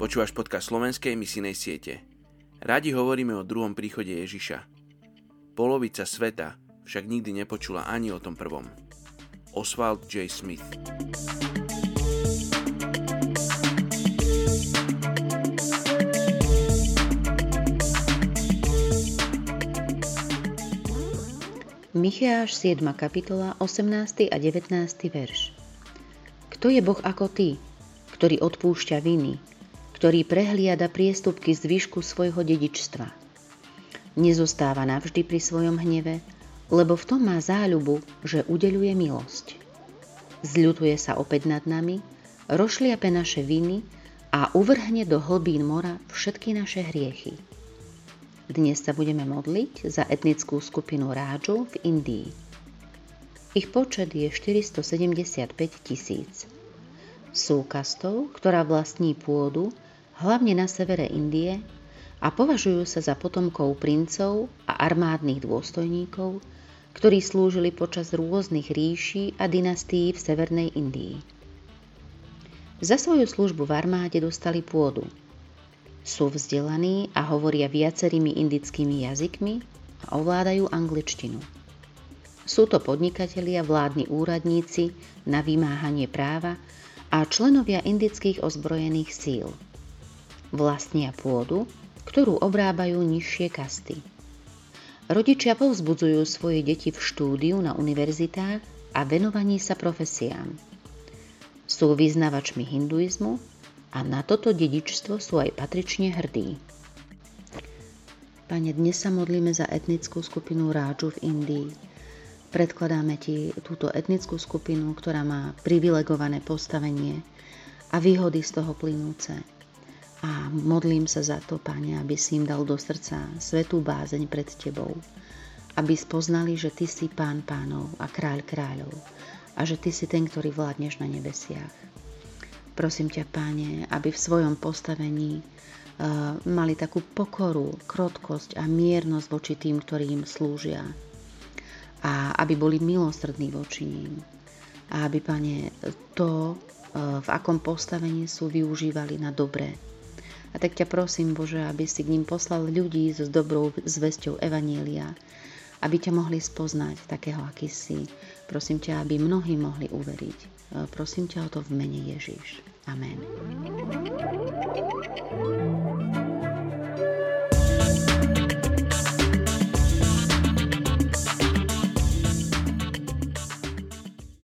Počúvaš podcast Slovenskej misijnej siete. Radi hovoríme o druhom príchode Ježiša. Polovica sveta však nikdy nepočula ani o tom prvom. Oswald J. Smith. Micheáš 7. kapitola, 18. a 19. verš. Kto je Boh ako ty, ktorý odpúšťa viny, ktorý prehliada priestupky zvyšku svojho dedičstva? Nezostáva navždy pri svojom hneve, lebo v tom má záľubu, že udeľuje milosť. Zľutuje sa opäť nad nami, rošliape naše viny a uvrhne do hlbín mora všetky naše hriechy. Dnes sa budeme modliť za etnickú skupinu Rádžov v Indii. Ich počet je 475 000. Sú kastou, ktorá vlastní pôdu, hlavne na severe Indie, a považujú sa za potomkov princov a armádnych dôstojníkov, ktorí slúžili počas rôznych ríší a dynastií v severnej Indii. Za svoju službu v armáde dostali pôdu. Sú vzdelaní a hovoria viacerými indickými jazykmi a ovládajú angličtinu. Sú to podnikatelia, vládni úradníci na vymáhanie práva a členovia indických ozbrojených síl. Vlastnia pôdu, ktorú obrábajú nižšie kasty. Rodičia povzbudzujú svoje deti v štúdiu na univerzitách a venovaní sa profesiám. Sú vyznavačmi hinduizmu a na toto dedičstvo sú aj patrične hrdí. Pane, dnes sa modlíme za etnickú skupinu Rádžu v Indii. Predkladáme ti túto etnickú skupinu, ktorá má privilegované postavenie a výhody z toho plynúce. A modlím sa za to, Pane, aby si im dal do srdca svätú bázeň pred Tebou. Aby spoznali, že Ty si Pán pánov a Kráľ kráľov a že Ty si ten, ktorý vládneš na nebesiach. Prosím ťa, Pane, aby v svojom postavení mali takú pokoru, krotkosť a miernosť voči tým, ktorí im slúžia. A aby boli milosrdní voči ním. A aby, Pane, to, v akom postavení sú, využívali na dobré. A tak ťa prosím, Bože, aby si k ním poslal ľudí s dobrou zvesťou Evanielia, aby ťa mohli spoznať takého, aký si. Prosím ťa, aby mnohí mohli uveriť. Prosím ťa o to v mene Ježiš. Amen.